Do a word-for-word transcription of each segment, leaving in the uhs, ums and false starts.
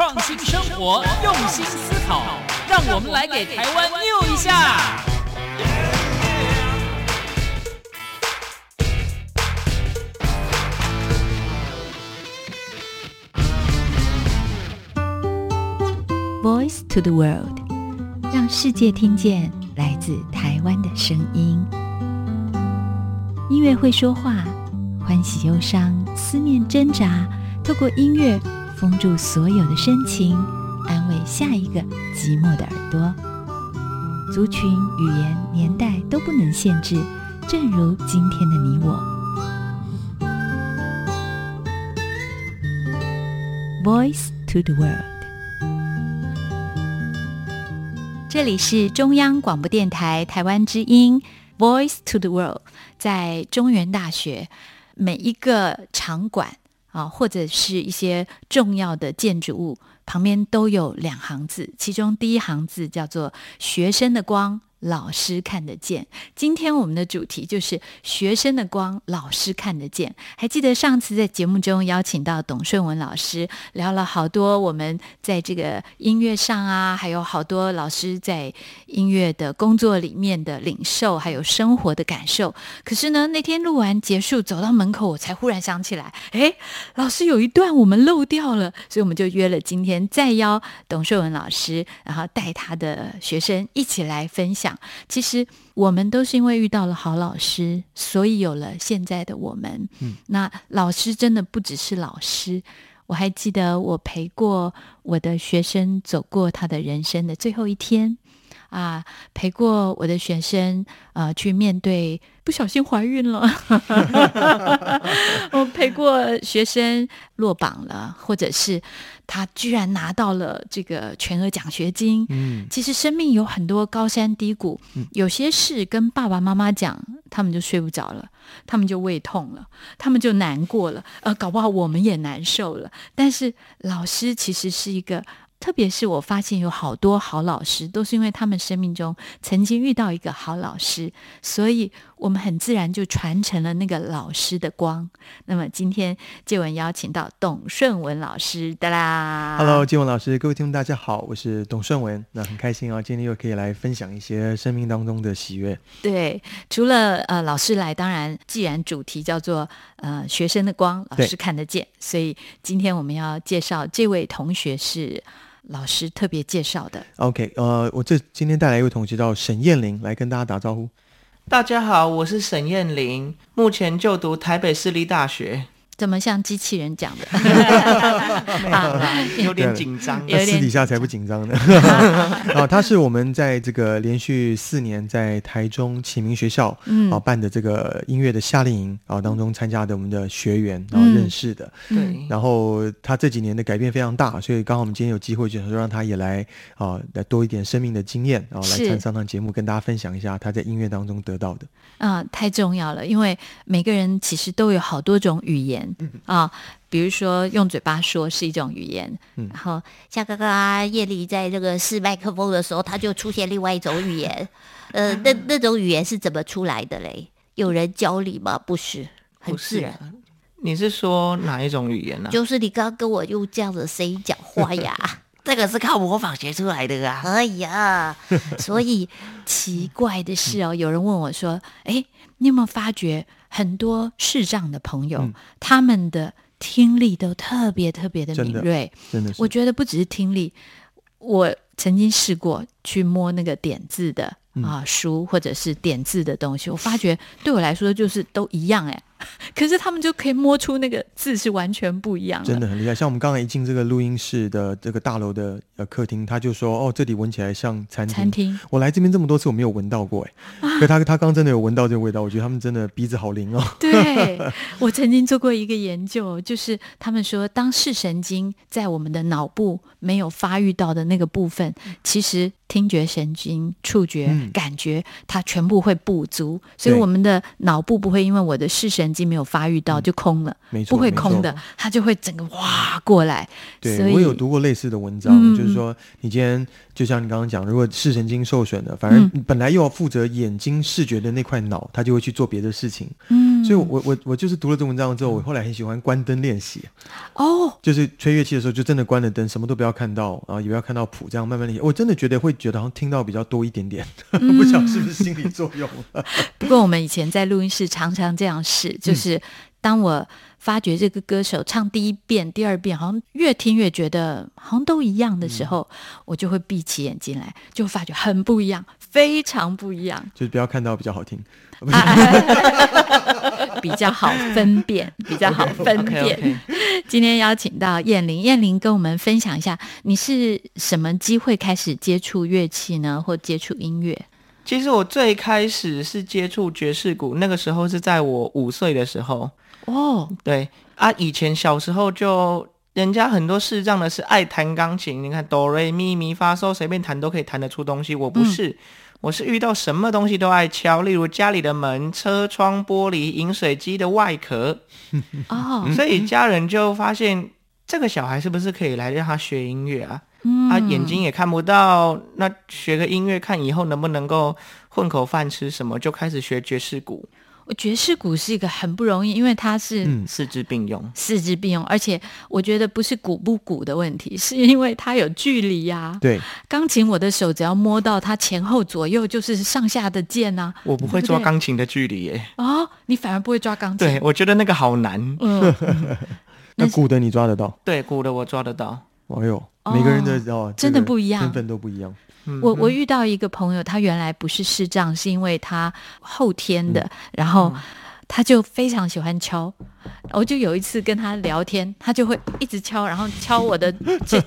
创新生活，用心思考，让我们来给台湾 new 一下。Voice to the world， 让世界听见来自台湾的声音。音乐会说话，欢喜忧伤，思念挣扎，透过音乐封住所有的深情，安慰下一个寂寞的耳朵。族群、语言、年代都不能限制，正如今天的你我。Voice to the world。这里是中央广播电台台湾之音 Voice to the world， 在中原大学每一个场馆啊，或者是一些重要的建筑物旁边都有两行字，其中第一行字叫做学生的光，老师看得见。今天我们的主题就是学生的光，老师看得见。还记得上次在节目中邀请到董顺文老师，聊了好多我们在这个音乐上啊，还有好多老师在音乐的工作里面的领受，还有生活的感受。可是呢，那天录完结束，走到门口，我才忽然想起来，诶，老师有一段我们漏掉了，所以我们就约了今天再邀董顺文老师，然后带他的学生一起来分享。其实我们都是因为遇到了好老师，所以有了现在的我们、嗯、那老师真的不只是老师，我还记得我陪过我的学生走过他的人生的最后一天啊，陪过我的学生、呃、去面对不小心怀孕了我陪过学生落榜了，或者是他居然拿到了这个全额奖学金、嗯、其实生命有很多高山低谷、嗯、有些事跟爸爸妈妈讲他们就睡不着了，他们就胃痛了，他们就难过了，呃，搞不好我们也难受了。但是老师其实是一个，特别是我发现有好多好老师都是因为他们生命中曾经遇到一个好老师，所以我们很自然就传承了那个老师的光。那么今天介文邀请到董顺文老师的啦。 Hello， 介文老师，各位听众大家好，我是董顺文。那很开心啊，今天又可以来分享一些生命当中的喜悦。对，除了、呃、老师来，当然既然主题叫做、呃、学生的光，老师看得见，所以今天我们要介绍这位同学是老师特别介绍的。 OK， 呃，我这今天带来一位同学叫沈燕玲，来跟大家打招呼。大家好，我是沈燕玲，目前就读台北市立大学。怎么像机器人讲的有点紧张，私底下才不紧张呢、啊、他是我们在这个连续四年在台中启明学校、嗯啊、办的这个音乐的夏令营、啊、当中参加的我们的学员然后认识的、嗯、然后他这几年的改变非常大，所以刚好我们今天有机会就让他也来、啊、来多一点生命的经验、啊、来参上上节目跟大家分享一下他在音乐当中得到的、啊、太重要了，因为每个人其实都有好多种语言啊，比如说用嘴巴说是一种语言、嗯、然后像刚刚叶丽在这个试麦克风的时候，他就出现另外一种语言呃那，那种语言是怎么出来的嘞？有人教你吗？不是，很自然、啊、你是说哪一种语言呢、啊？就是你刚刚跟我用这样的声音讲话呀这个是靠模仿学出来的啊！哎呀，所以奇怪的是哦，有人问我说哎，你有没有发觉很多视障的朋友、嗯、他们的听力都特别特别的敏锐，真的，真的是。我觉得不只是听力，我曾经试过去摸那个点字的、嗯、啊书或者是点字的东西，我发觉对我来说就是都一样哎、欸，可是他们就可以摸出那个字是完全不一样的，真的很厉害。像我们刚才一进这个录音室的这个大楼的、呃、客厅，他就说哦，这里闻起来像餐厅。餐厅，我来这边这么多次我没有闻到过哎、啊，可他他刚真的有闻到这个味道，我觉得他们真的鼻子好灵哦。对，我曾经做过一个研究，就是他们说当视神经在我们的脑部没有发育到的那个部分，其实听觉神经、触觉、嗯、感觉，它全部会不足，所以我们的脑部不会因为我的视神经神经没有发育到就空了、嗯、不会空的，它就会整个哇过来。对，所以我有读过类似的文章、嗯、就是说你今天就像你刚刚讲，如果视神经受损了，反而本来又要负责眼睛视觉的那块脑，他就会去做别的事情。嗯，嗯，所以我我我就是读了这文章之后，我后来很喜欢关灯练习。哦，就是吹乐器的时候，就真的关了灯，什么都不要看到，然后也不要看到谱，这样慢慢练习。我真的觉得会觉得好像听到比较多一点点，嗯、不晓得是不是心理作用。不过我们以前在录音室常常这样试，就是当我发觉这个歌手唱第一遍、第二遍，好像越听越觉得好像都一样的时候，嗯、我就会闭起眼睛来，就发觉很不一样，非常不一样。就是不要看到比较好听。比较好分辨比较好分辨 okay, okay, okay. 今天邀请到燕翎，燕翎跟我们分享一下你是什么机会开始接触乐器呢，或接触音乐？其实我最开始是接触爵士鼓，那个时候是在我五岁的时候。哦，对啊，以前小时候就人家很多视障的是爱弹钢琴，你看哆瑞咪咪发嗦随便弹都可以弹得出东西，我不是、嗯我是遇到什么东西都爱敲，例如家里的门、车窗玻璃、饮水机的外壳哦，所以家人就发现这个小孩是不是可以来让他学音乐啊、嗯、他眼睛也看不到，那学个音乐看以后能不能够混口饭吃什么，就开始学爵士鼓。爵士鼓是一个很不容易，因为它是、嗯、四肢并用，四肢并用，而且我觉得不是鼓不鼓的问题，是因为它有距离啊。对，钢琴我的手只要摸到它前后左右就是上下的键啊，我不会抓钢琴的距离耶。哦，你反而不会抓钢琴？对，我觉得那个好难。嗯，那鼓的你抓得到？对，鼓的我抓得到。哎呦，每个人的、哦哦、真的不一样，身份都不一样。我我遇到一个朋友，他原来不是视障，是因为他后天的、嗯、然后他就非常喜欢敲，我就有一次跟他聊天，他就会一直敲，然后敲我的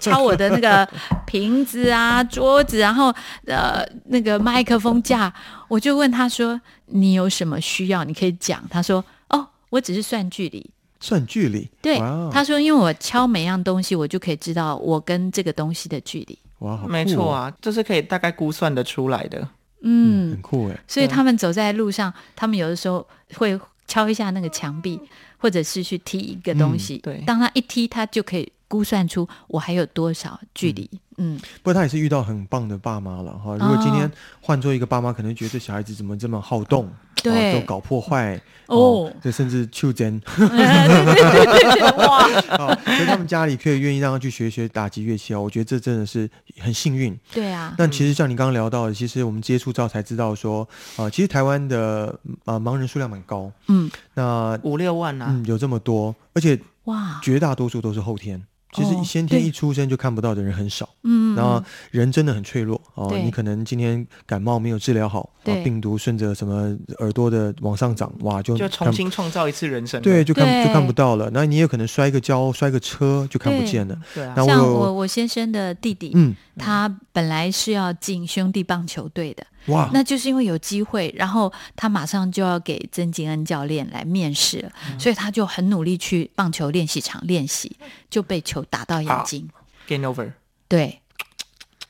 敲我的那个瓶子啊桌子，然后呃那个麦克风架，我就问他说你有什么需要你可以讲，他说哦我只是算距离。算距离？对、wow、他说因为我敲每样东西我就可以知道我跟这个东西的距离。哇，好酷哦、没错啊，这是可以大概估算得出来的。嗯，很酷耶。所以他们走在路上，他们有的时候会敲一下那个墙壁，或者是去踢一个东西、嗯、对，当他一踢他就可以估算出我还有多少距离。嗯，不过他也是遇到很棒的爸妈了哈。如果今天换做一个爸妈，可能觉得小孩子怎么这么好动，对，都搞破坏哦，对，甚至抽针。哇！所以他们家里可以愿意让他去学学打击乐器哦，我觉得这真的是很幸运。对啊。但其实像你刚刚聊到的，其实我们接触到才知道说，啊、呃，其实台湾的啊、呃、盲人数量蛮高，嗯，那五六万啊，嗯，有这么多，而且哇，绝大多数都是后天。其实先天一出生就看不到的人很少，嗯、哦，然后人真的很脆弱哦、呃。你可能今天感冒没有治疗好，呃、病毒顺着什么耳朵的往上长，哇，就就重新创造一次人生，对，就看就看不到了。那你也可能摔个跤、摔个车就看不见了。对啊，那我像我我先生的弟弟，嗯，他本来是要进兄弟棒球队的。哇！那就是因为有机会，然后他马上就要给曾景恩教练来面试了、嗯，所以他就很努力去棒球练习场练习，就被球打到眼睛。啊、Game over。对，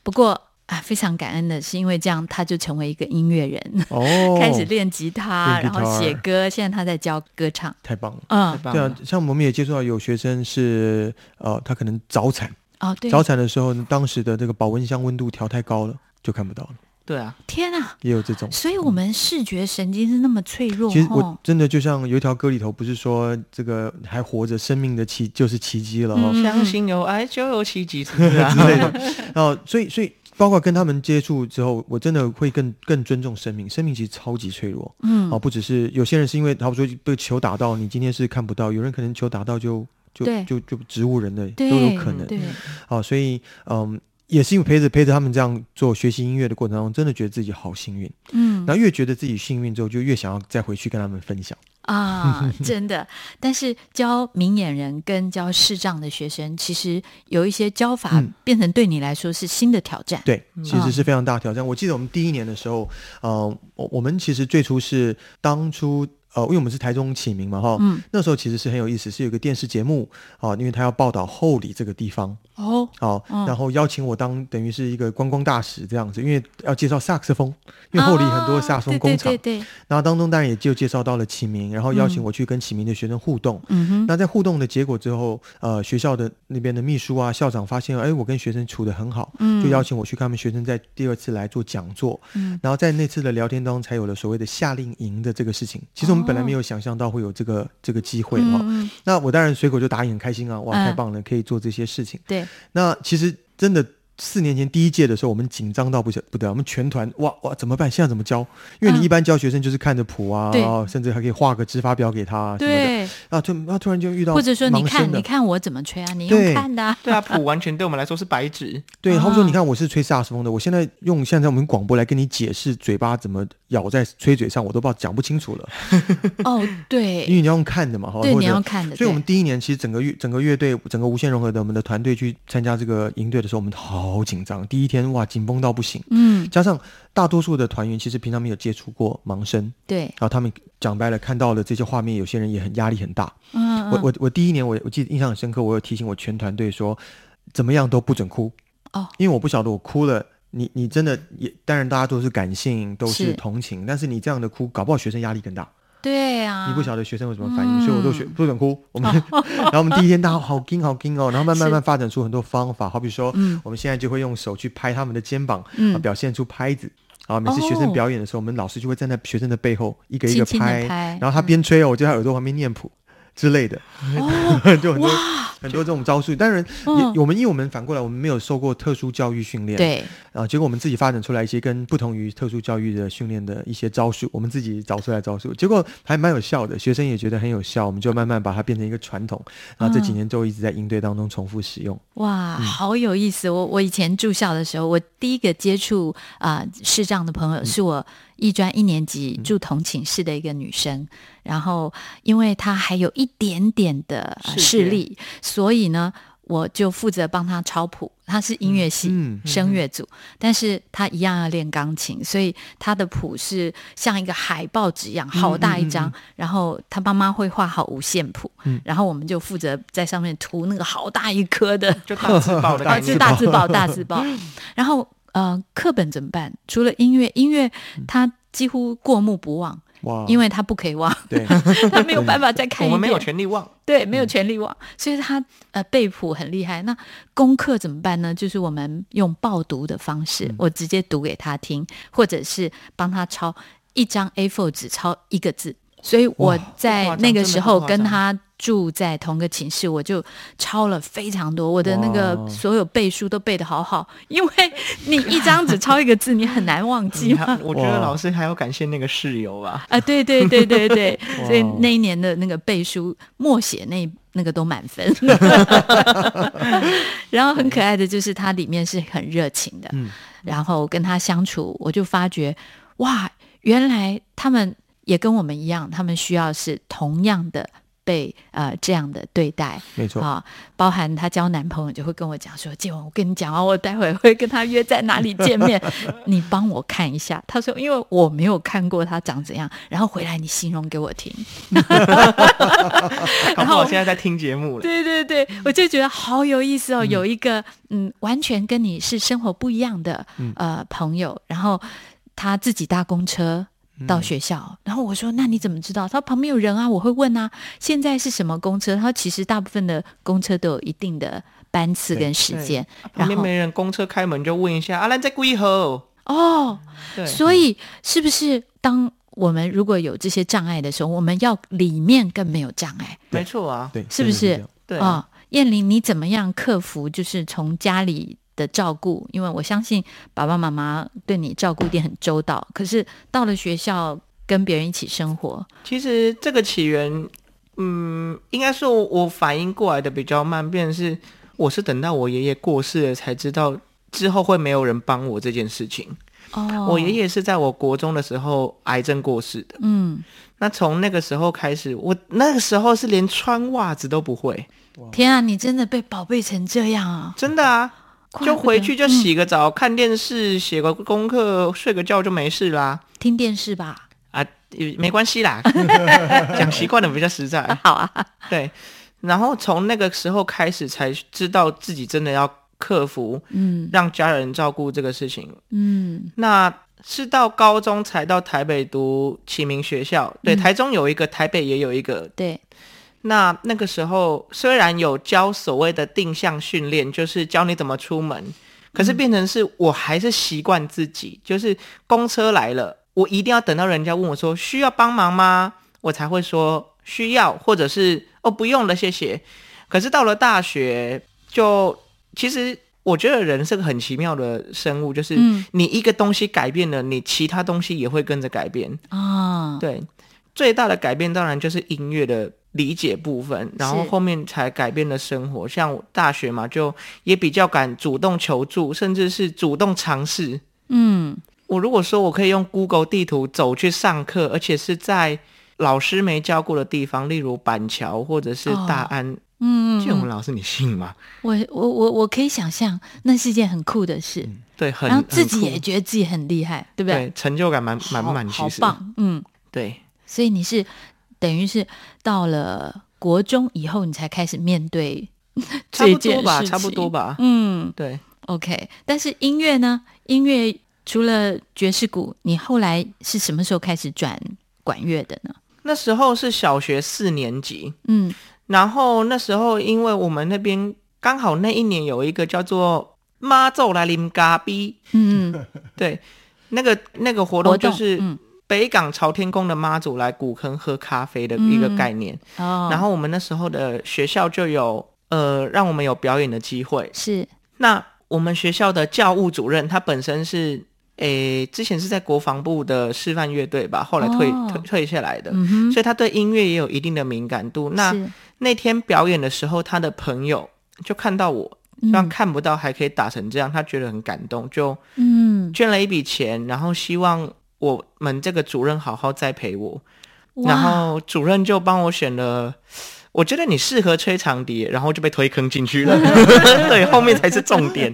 不过啊，非常感恩的是，因为这样他就成为一个音乐人，哦、开始练吉他，然后写歌，现在他在教歌唱，太棒了，嗯，对啊，像我们也接触到有学生是呃，他可能早产，哦，对，早产的时候，当时的这个保温箱温度调太高了，就看不到了。对啊，天啊，也有这种，所以我们视觉神经是那么脆弱、嗯、其实我真的就像有一条歌里头不是说这个还活着生命的奇就是奇迹了、哦嗯、相信有爱就有奇迹是不是、啊、之类的然后所以所以包括跟他们接触之后，我真的会更更尊重生命。生命其实超级脆弱，嗯，啊、哦，不只是有些人是因为，好比说被球打到，你今天是看不到；有人可能球打到就就就就植物人的都有可能。对，啊、哦，所以嗯。也是因为陪着陪着他们这样做学习音乐的过程当中，真的觉得自己好幸运，嗯，然后越觉得自己幸运之后，就越想要再回去跟他们分享啊，真的。但是教明眼人跟教视障的学生，其实有一些教法变成对你来说是新的挑战，嗯、对，其实是非常大的挑战。我记得我们第一年的时候，呃，我们其实最初是当初。呃，因为我们是台中启明嘛，哈、嗯，那时候其实是很有意思，是有一个电视节目啊、呃，因为他要报道后里这个地方哦，好、呃嗯，然后邀请我当等于是一个观光大使这样子，因为要介绍萨克斯风，因为后里很多萨克斯风工厂、啊，对对对对，然后当中当然也就介绍到了启明，然后邀请我去跟启明的学生互动，嗯哼，那在互动的结果之后，呃，学校的那边的秘书啊、校长发现，哎，我跟学生处得很好，嗯，就邀请我去跟他们学生在第二次来做讲座，嗯，然后在那次的聊天当中才有了所谓的夏令营的这个事情，其实我们。们本来没有想象到会有这个这个机会哈、嗯哦。那我当然随口就答应，很开心啊，哇，太棒了，嗯、可以做这些事情。对，那其实真的。四年前第一届的时候，我们紧张到不不得，我们全团哇哇怎么办？现在怎么教？因为你一般教学生就是看着谱啊，啊甚至还可以画个指法表给他、啊、什么的。啊，突然突然就遇到，或者说你看你看我怎么吹啊？你用看的、啊，对啊，谱完全对我们来说是白纸。对，他们说你看我是吹萨克斯风的，我现在用现在我们广播来跟你解释嘴巴怎么咬在吹嘴上，我都不知道讲不清楚了。哦，对，因为你要用看的嘛，哈，对，你要看的。所以我们第一年其实整个乐整个乐队整个无限融合的我们的团队去参加这个营队的时候，我们好。好紧张，第一天哇紧绷到不行，嗯，加上大多数的团员其实平常没有接触过盲声，对，然后他们讲白了看到了这些画面，有些人也很压力很大，嗯，嗯我我我第一年我我记得印象很深刻，我有提醒我全团队说，怎么样都不准哭，哦，因为我不晓得我哭了，你你真的也当然大家都是感性都是同情是，但是你这样的哭，搞不好学生压力更大。对啊，你不晓得学生有什么反应，嗯、所以我都学不准哭。我们，哦、然后我们第一天大家好惊好惊哦，然后慢慢慢发展出很多方法，好比说、嗯，我们现在就会用手去拍他们的肩膀，嗯呃、表现出拍子。啊，每次学生表演的时候、哦，我们老师就会站在学生的背后一个一个拍，轻轻地拍然后他边吹哦，嗯、我就在耳朵旁边念谱之类的，哦、就很多很多这种招数。当然，嗯、我们因为我们反过来，我们没有受过特殊教育训练，对啊，结果我们自己发展出来一些跟不同于特殊教育的训练的一些招数，我们自己找出来招数，结果还蛮有效的，学生也觉得很有效，我们就慢慢把它变成一个传统，然后这几年都一直在营队当中重复使用。嗯、哇、嗯，好有意思！我我以前住校的时候，我第一个接触啊、呃、视障的朋友是我艺专一年级住同寝室的一个女生，嗯、然后因为她还有一点点的、呃、视力。所以呢，我就负责帮他抄谱。他是音乐系、嗯嗯、声乐组、嗯，但是他一样要练钢琴，所以他的谱是像一个海报纸一样，好大一张。嗯嗯嗯、然后他妈妈会画好五线谱、嗯，然后我们就负责在上面涂那个好大一颗的，就大字报的概念，大字报，大字报。然后呃，课本怎么办？除了音乐，音乐他几乎过目不忘。因为他不可以忘，对他没有办法再看一遍，我们没有权利忘，对，没有权利忘，嗯、所以他呃背谱很厉害。那功课怎么办呢？就是我们用报读的方式，嗯、我直接读给他听，或者是帮他抄一张 A 四 纸，抄一个字。所以我在那个时候跟他住在同个寝室，我就抄了非常多，我的那个所有背书都背得好好，因为你一张纸抄一个字，你很难忘记嘛。我觉得老师还要感谢那个室友吧。啊，对对对对对，所以那一年的那个背书默写那那个都满分。然后很可爱的就是他里面是很热情的，嗯、然后跟他相处，我就发觉哇，原来他们也跟我们一样，他们需要是同样的被呃这样的对待，没错啊。包含她交男朋友就会跟我讲说：“建文，我跟你讲哦，我待会会跟他约在哪里见面，你帮我看一下。”她说：“因为我没有看过他长怎样，然后回来你形容给我听。”然后我现在在听节目了。对对对，我就觉得好有意思哦，嗯、有一个嗯完全跟你是生活不一样的、嗯、呃朋友，然后他自己搭公车。到学校，然后我说那你怎么知道？他旁边有人啊，我会问啊。现在是什么公车？他其实大部分的公车都有一定的班次跟时间。旁边没人，公车开门就问一下，啊，咱在几号？哦，对。所以是不是当我们如果有这些障碍的时候，我们要里面更没有障碍？没错啊，对，是不是？对啊，燕玲，你怎么样克服？就是从家里的照顾，因为我相信爸爸妈妈对你照顾一定很周到，可是到了学校跟别人一起生活，其实这个起源嗯，应该说我反应过来的比较慢，变成是我是等到我爷爷过世了才知道之后会没有人帮我这件事情。哦，我爷爷是在我国中的时候癌症过世的，嗯，那从那个时候开始，我那个时候是连穿袜子都不会。天啊，你真的被宝贝成这样啊！真的啊，就回去就洗个澡、嗯、看电视，写个功课，睡个觉就没事啦。听电视吧，啊，没关系啦。讲习惯的比较实在。好啊，对。然后从那个时候开始才知道自己真的要克服，嗯，让家人照顾这个事情。嗯，那是到高中才到台北读启明学校，对、嗯，台中有一个，台北也有一个，对。那那个时候虽然有教所谓的定向训练，就是教你怎么出门，可是变成是我还是习惯自己、嗯、就是公车来了，我一定要等到人家问我说需要帮忙吗，我才会说需要，或者是哦不用了谢谢。可是到了大学，就其实我觉得人是个很奇妙的生物，就是你一个东西改变了，你其他东西也会跟着改变啊、嗯。对，最大的改变当然就是音乐的理解部分，然后后面才改变了生活。像大学嘛，就也比较敢主动求助，甚至是主动尝试。嗯，我如果说我可以用 Google 地图走去上课，而且是在老师没教过的地方，例如板桥或者是大安、哦嗯，建文老师，你信吗？我我我我可以想象，那是件很酷的事，嗯、对，很，然后自己也觉得自己很厉害，对不对？对，成就感满满满，其实好棒，嗯，对。所以你是等于是到了国中以后，你才开始面对这件事情，差不多吧，差不多吧，嗯，对 ，OK。但是音乐呢？音乐除了爵士鼓，你后来是什么时候开始转管乐的呢？那时候是小学四年级，嗯。然后那时候因为我们那边刚好那一年有一个叫做妈祖来临咖啡，嗯对，那个那个活动就是北港朝天宫的妈祖来古坑喝咖啡的一个概念、嗯哦、然后我们那时候的学校就有呃让我们有表演的机会，是那我们学校的教务主任他本身是诶，之前是在国防部的示范乐队吧，后来退、哦、退, 退下来的、嗯、所以他对音乐也有一定的敏感度。那那天表演的时候，他的朋友就看到我，让、嗯、看不到还可以打成这样，他觉得很感动，就捐了一笔钱、嗯、然后希望我们这个主任好好栽培我，然后主任就帮我选了我觉得你适合吹长笛，然后就被推坑进去了对，后面才是重点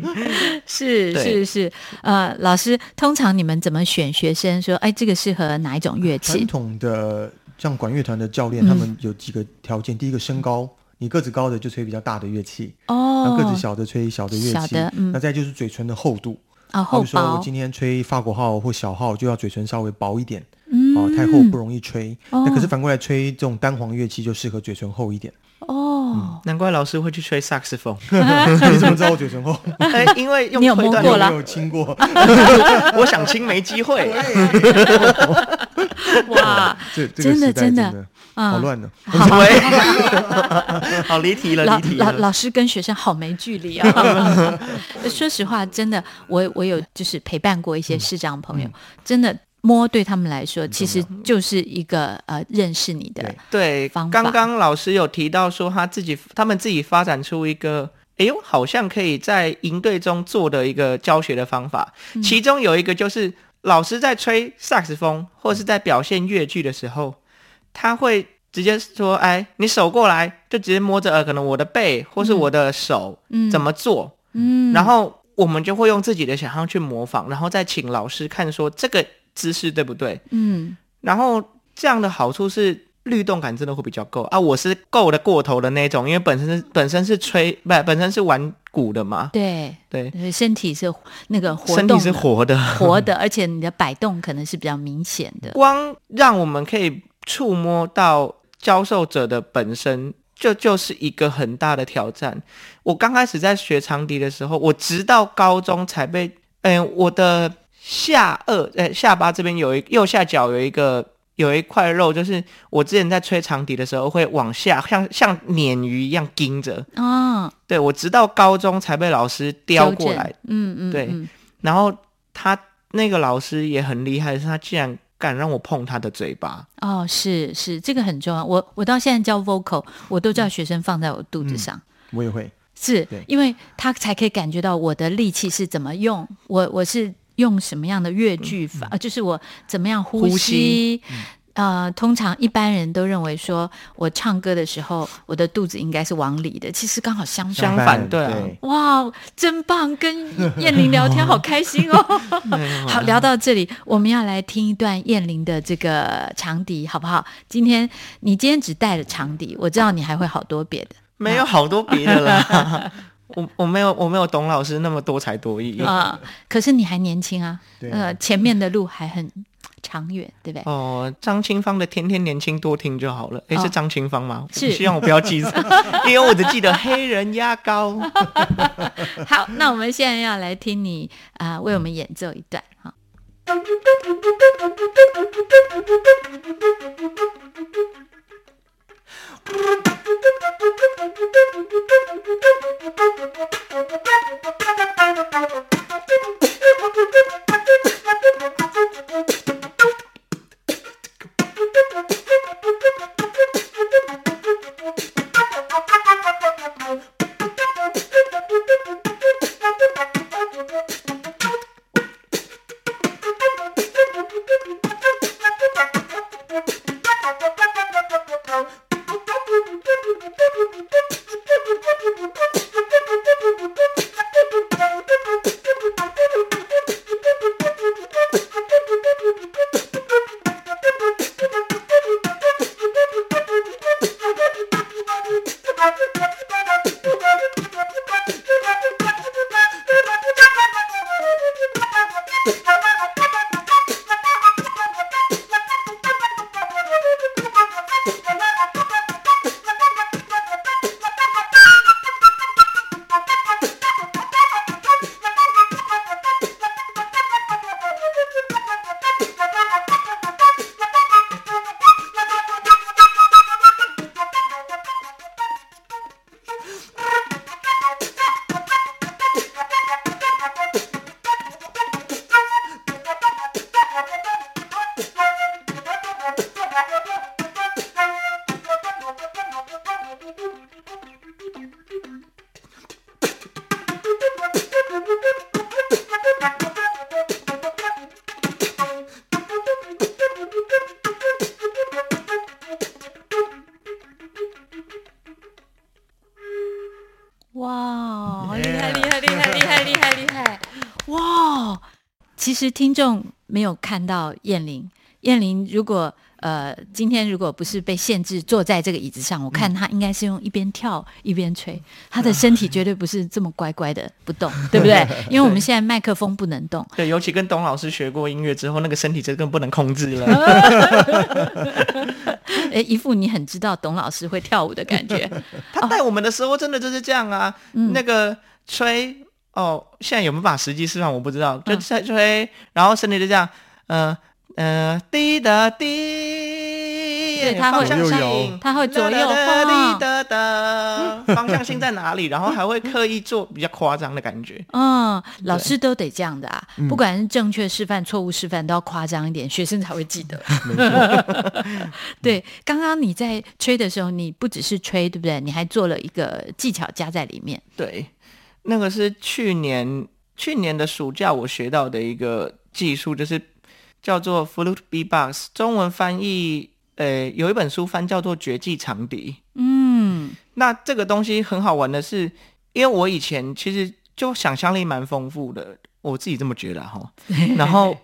是是是呃，老师通常你们怎么选学生说哎，这个适合哪一种乐器？传统的像管乐团的教练、嗯、他们有几个条件，第一个身高，你个子高的就吹比较大的乐器哦，然后个子小的吹小的乐器小的、嗯、那再就是嘴唇的厚度啊、哦，厚薄，比如说我今天吹法国号或小号就要嘴唇稍微薄一点、嗯哦、太厚不容易吹、哦、那可是反过来吹这种单簧乐器就适合嘴唇厚一点哦、嗯，难怪老师会去吹萨克斯风你怎么知道我嘴唇厚、因为用你有摸过啦，我有亲过我想亲没机会哇、这个、真的真的好乱呢、啊！好，好离题了，老离题了。老老师跟学生好没距离啊！说实话，真的，我我有就是陪伴过一些视障朋友，嗯、真的摸对他们来说，嗯、其实就是一个呃认识你的方法。对，刚刚老师有提到说他自己，他们自己发展出一个，哎呦，好像可以在营队中做的一个教学的方法，嗯、其中有一个就是老师在吹萨克斯风或是在表现乐句的时候。他会直接说哎，你手过来，就直接摸着可能我的背或是我的手、嗯、怎么做、嗯、然后我们就会用自己的想象去模仿，然后再请老师看说这个姿势对不对、嗯、然后这样的好处是律动感真的会比较够啊，我是够的过头的那种，因为本身是本身是吹不本身是玩鼓的嘛，对对，身体是那个活动，身体是活的活的，而且你的摆动可能是比较明显的，光让我们可以触摸到教授者的本身，这 就, 就是一个很大的挑战。我刚开始在学长笛的时候，我直到高中才被、欸、我的下颚、欸、下巴这边有一右下角有一个有一块肉，就是我之前在吹长笛的时候会往下像像鲶鱼一样盯着、哦、对，我直到高中才被老师雕过来，嗯 嗯, 嗯对，然后他那个老师也很厉害，是他竟然敢让我碰他的嘴巴哦，是是，这个很重要。我我到现在教 vocal， 我都叫学生放在我肚子上，嗯、我也会，是因为他才可以感觉到我的力气是怎么用，我我是用什么样的乐句法、嗯嗯，就是我怎么样呼吸。呼吸嗯呃，通常一般人都认为说我唱歌的时候我的肚子应该是往里的，其实刚好相反，相反对、啊、哇真棒，跟燕玲聊天好开心哦好，聊到这里我们要来听一段燕玲的这个长笛好不好？今天你今天只带了长笛，我知道你还会好多别的。没有好多别的啦我, 我没有我没有董老师那么多才多艺啊、呃，可是你还年轻啊，对啊、呃、前面的路还很长远，对不对？哦，张清芳的天天年轻多听就好了。诶、哦、是张清芳吗？是，希望我不要记错因为我只记得黑人牙膏好，那我们现在要来听你、呃、为我们演奏一段哈。其实听众没有看到彦霖，彦霖如果呃今天如果不是被限制坐在这个椅子上，我看他应该是用一边跳一边吹，他的身体绝对不是这么乖乖的不动，对不对？因为我们现在麦克风不能动，对，尤其跟董老师学过音乐之后，那个身体真的更不能控制了。欸、一副你很知道董老师会跳舞的感觉。他带我们的时候真的就是这样啊，哦、那个吹。哦，现在有没有把实际示范我不知道，就在吹、嗯，然后身体就这样，呃呃，滴答滴，对，它会方向性，它会左右晃，哒哒，方向性在哪里？然后还会刻意做比较夸张的感觉。嗯，老师都得这样的啊，不管是正确示范、错误示范，都要夸张一点，学生才会记得。没错。对，刚刚你在吹的时候，你不只是吹，对不对？你还做了一个技巧加在里面。对。那个是去年去年的暑假我学到的一个技术，就是叫做 flute beatbox， 中文翻译呃有一本书翻叫做《绝技长笛》。嗯，那这个东西很好玩的是，因为我以前其实就想象力蛮丰富的，我自己这么觉得哈，然后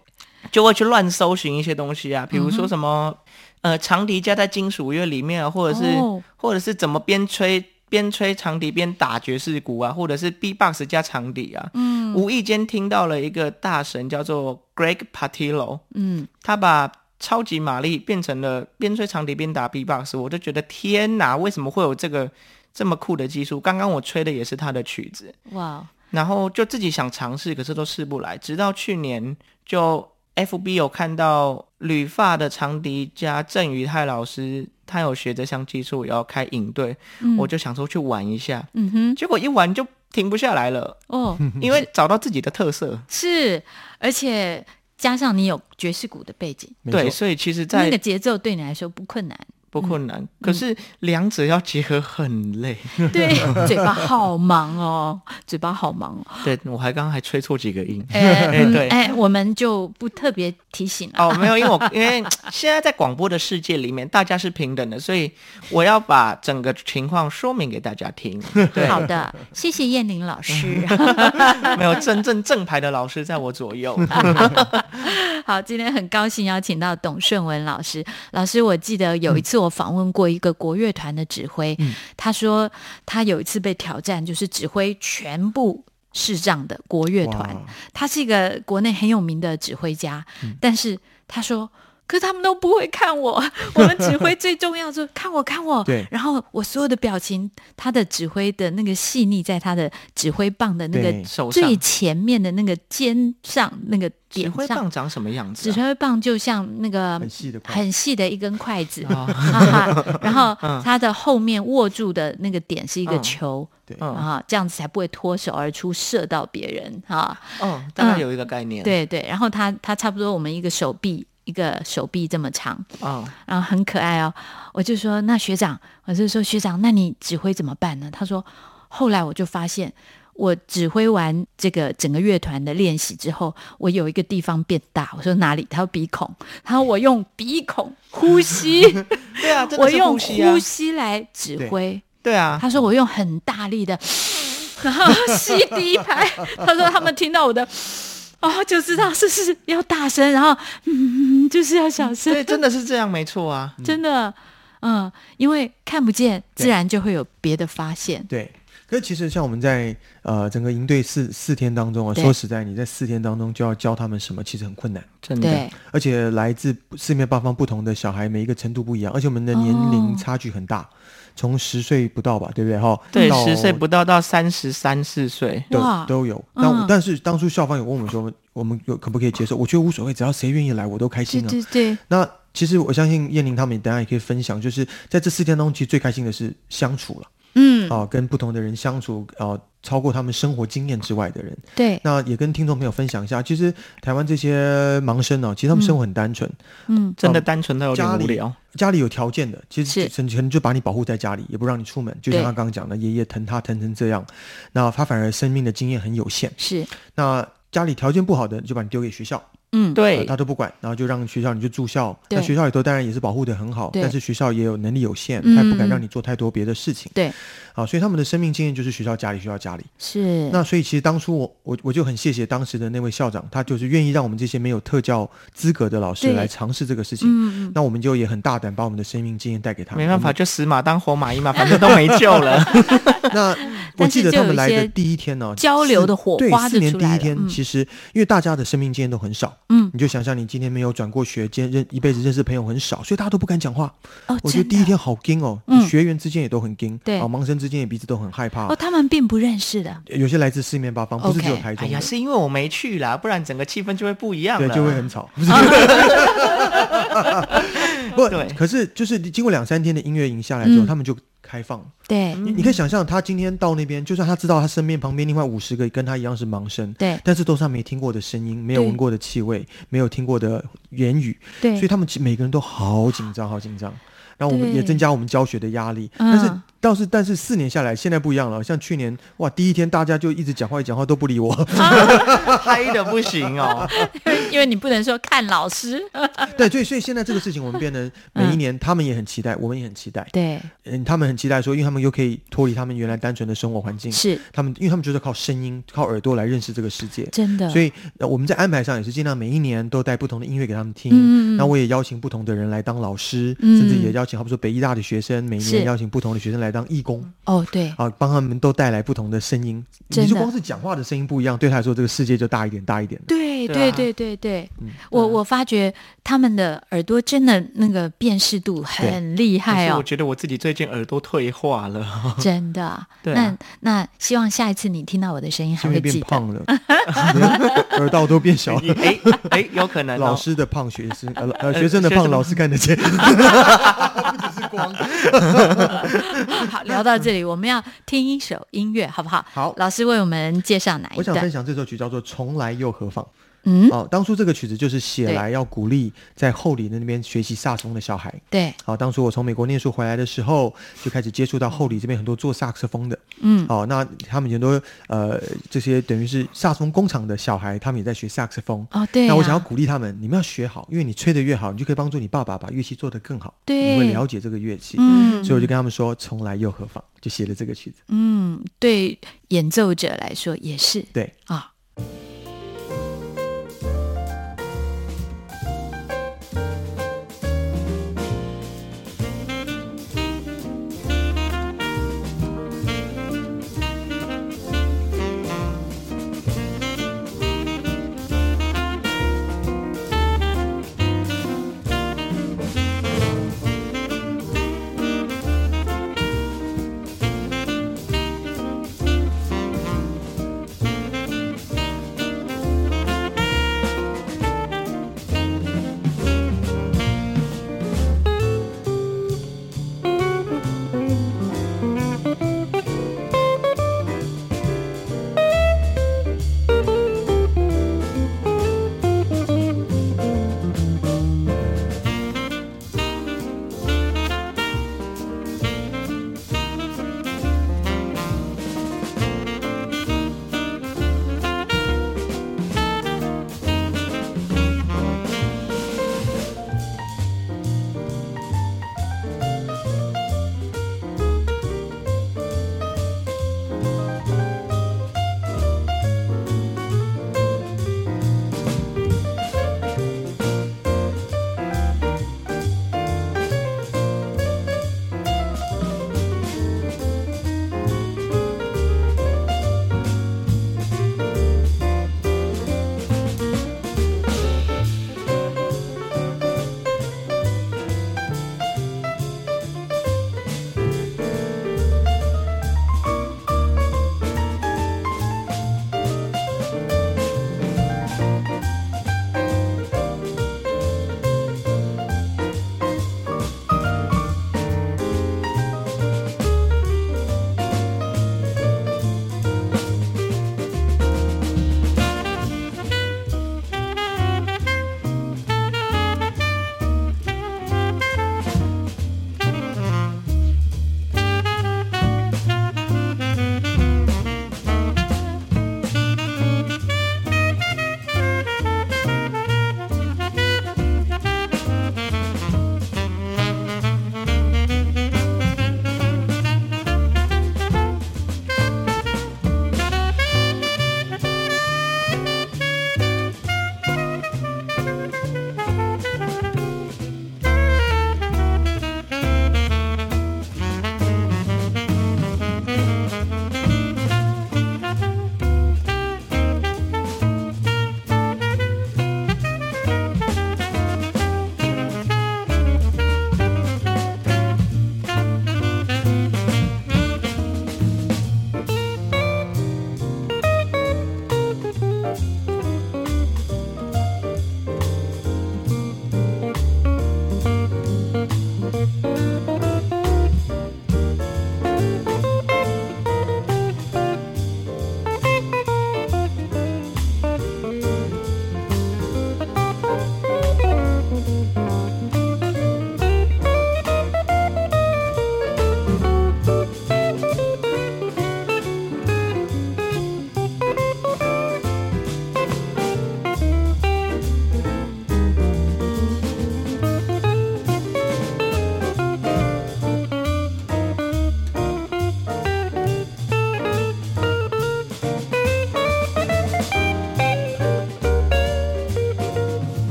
就会去乱搜寻一些东西啊，比如说什么、嗯、呃长笛加在金属乐里面啊，或者是、哦、或者是怎么边吹。边吹长笛边打爵士鼓啊，或者是 B-box 加长笛啊，嗯，无意间听到了一个大神叫做 Greg Pattillo， 嗯，他把超级玛丽变成了边吹长笛边打 B-box， 我就觉得天哪，为什么会有这个这么酷的技术？刚刚我吹的也是他的曲子，哇！然后就自己想尝试，可是都试不来，直到去年就 F B 有看到旅发的长笛家郑宇泰老师。他有学这项技术，也要开营队、嗯，我就想说去玩一下，嗯哼，结果一玩就停不下来了哦，因为找到自己的特色是，而且加上你有爵士鼓的背景，对，所以其实在那个节奏对你来说不困难，不困难，嗯、可是两者要结合很累，嗯、对，嘴巴好忙哦，嘴巴好忙、哦，对我还刚刚还吹错几个音，哎、欸欸、对，哎、欸、我们就不特别提醒了。哦，没有，因为我因为现在在广播的世界里面，大家是平等的，所以我要把整个情况说明给大家听。对，好的，谢谢彦霖老师。没有真正正牌的老师在我左右。好，今天很高兴邀请到董顺文老师。老师，我记得有一次我访问过一个国乐团的指挥、嗯、他说他有一次被挑战，就是指挥全部视障的国乐团。他是一个国内很有名的指挥家、嗯、但是他说可是他们都不会看我，我们指挥最重要是看我看我，对，然后我所有的表情，他的指挥的那个细腻在他的指挥棒的那个最前面的那个肩上那个点上。指挥棒长什么样子、啊、指挥棒就像那个很细的很细的一根筷子、哦啊、然后他的后面握住的那个点是一个球、嗯对啊、这样子才不会脱手而出射到别人、啊、哦，大概有一个概念、嗯、对对，然后他他差不多我们一个手臂一个手臂这么长、oh. 然后很可爱哦。我就说那学长，我就说学长那你指挥怎么办呢？他说后来我就发现我指挥完这个整个乐团的练习之后，我有一个地方变大。我说哪里？他说鼻孔。他说我用鼻孔呼吸对啊，真的是呼吸啊，我用呼吸来指挥。 对, 对啊，他说我用很大力的然后吸第一排他说他们听到我的哦，就知道是是要大声，然后嗯，就是要小声。对，真的是这样，没错啊，真的，嗯，因为看不见，自然就会有别的发现。对，可是其实像我们在呃整个营队四四天当中啊，说实在，你在四天当中就要教他们什么，其实很困难，真的。而且来自四面八方不同的小孩，每一个程度不一样，而且我们的年龄差距很大。哦，从十岁不到吧，对不对哈？对，十岁不到到三十三四岁都都有。但、嗯、但是当初校方有问我们说，我们有可不可以接受？我觉得无所谓，只要谁愿意来，我都开心啊。对对对。那其实我相信燕玲他们等一下也可以分享，就是在这四天当中，其实最开心的是相处了。嗯啊、呃，跟不同的人相处啊、呃，超过他们生活经验之外的人。对，那也跟听众朋友分享一下，其实台湾这些盲生呢、啊，其实他们生活很单纯，嗯，嗯真的单纯到有点无聊。家里有条件的，其实可能就把你保护在家里，也不让你出门。就像他刚刚讲的，爷爷疼他疼成这样，那他反而生命的经验很有限。是，那家里条件不好的，就把你丢给学校。嗯，对、呃，他都不管，然后就让学校你就住校。那学校里头当然也是保护得很好，但是学校也有能力有限，他也不敢让你做太多别的事情。对、嗯，啊、呃，所以他们的生命经验就是学校家里学校家里。是，那所以其实当初我我我就很谢谢当时的那位校长，他就是愿意让我们这些没有特教资格的老师来尝试这个事情。嗯，那我们就也很大胆把我们的生命经验带给他们。没办法，就死马当活马医嘛，反正都没救了。那我记得他们来的第一天呢、啊，交流的火花就出来了。对，四年第一天，嗯、其实因为大家的生命经验都很少。嗯，你就想象你今天没有转过学，今天一辈子认识朋友很少，所以大家都不敢讲话。哦，我觉得第一天好惊哦，嗯、学员之间也都很惊，对，啊，盲生之间也彼此都很害怕。哦，他们并不认识的，有些来自四面八方，不是只有台中的。Okay. 哎呀，是因为我没去啦，不然整个气氛就会不一样了，对，就会很吵。不，对，可是就是经过两三天的音乐营下来之后，嗯、他们就开放了。对，你你可以想象，他今天到那边，就算他知道他身边旁边另外五十个跟他一样是盲生，对，但是都是他没听过的声音，没有闻过的气味，没有听过的言语，对，所以他们每个人都好紧张，好紧张。然后我们也增加我们教学的压力，但是倒是但是四年下来，现在不一样了。像去年哇，第一天大家就一直讲话，一讲话都不理我，啊、嗨的不行哦，因为你不能说看老师。对，所以所以现在这个事情，我们变成每一年他们也很期待，我们也很期待。对，嗯，他们很期待说，因为他们又可以脱离他们原来单纯的生活环境，是他们，因为他们就是靠声音、靠耳朵来认识这个世界，真的。所以、呃、我们在安排上也是尽量每一年都带不同的音乐给他们听。嗯，那我也邀请不同的人来当老师，嗯、甚至也邀。好比说北医大的学生，每年邀请不同的学生来当义工哦，对啊，帮他们都带来不同的声音。你就光是讲话的声音不一样，对他来说，这个世界就大一点，大一点。对对对对对，嗯、我我发觉他们的耳朵真的那个辨识度很厉害哦。我觉得我自己最近耳朵退化了，真的。对、啊，那那希望下一次你听到我的声音还会记得。变胖了，耳道都变小了。哎哎，有可能、哦。老师的胖，学生呃呃学生的胖，老师看得见。不只是光好，聊到这里我们要听一首音乐好不好？好，老师为我们介绍哪一段？我想分享这首曲叫做从来又何妨。嗯，哦，当初这个曲子就是写来要鼓励在后里那边学习萨克斯风的小孩。对，好、哦，当初我从美国念书回来的时候，就开始接触到后里这边很多做萨克斯风的。嗯，哦，那他们很多呃这些等于是萨克斯风工厂的小孩，他们也在学萨克斯风。哦，对、啊。那我想要鼓励他们，你们要学好，因为你吹得越好，你就可以帮助你爸爸把乐器做得更好。对，你会了解这个乐器。嗯，所以我就跟他们说，从来又何妨，就写了这个曲子。嗯，对，演奏者来说也是。对啊。哦，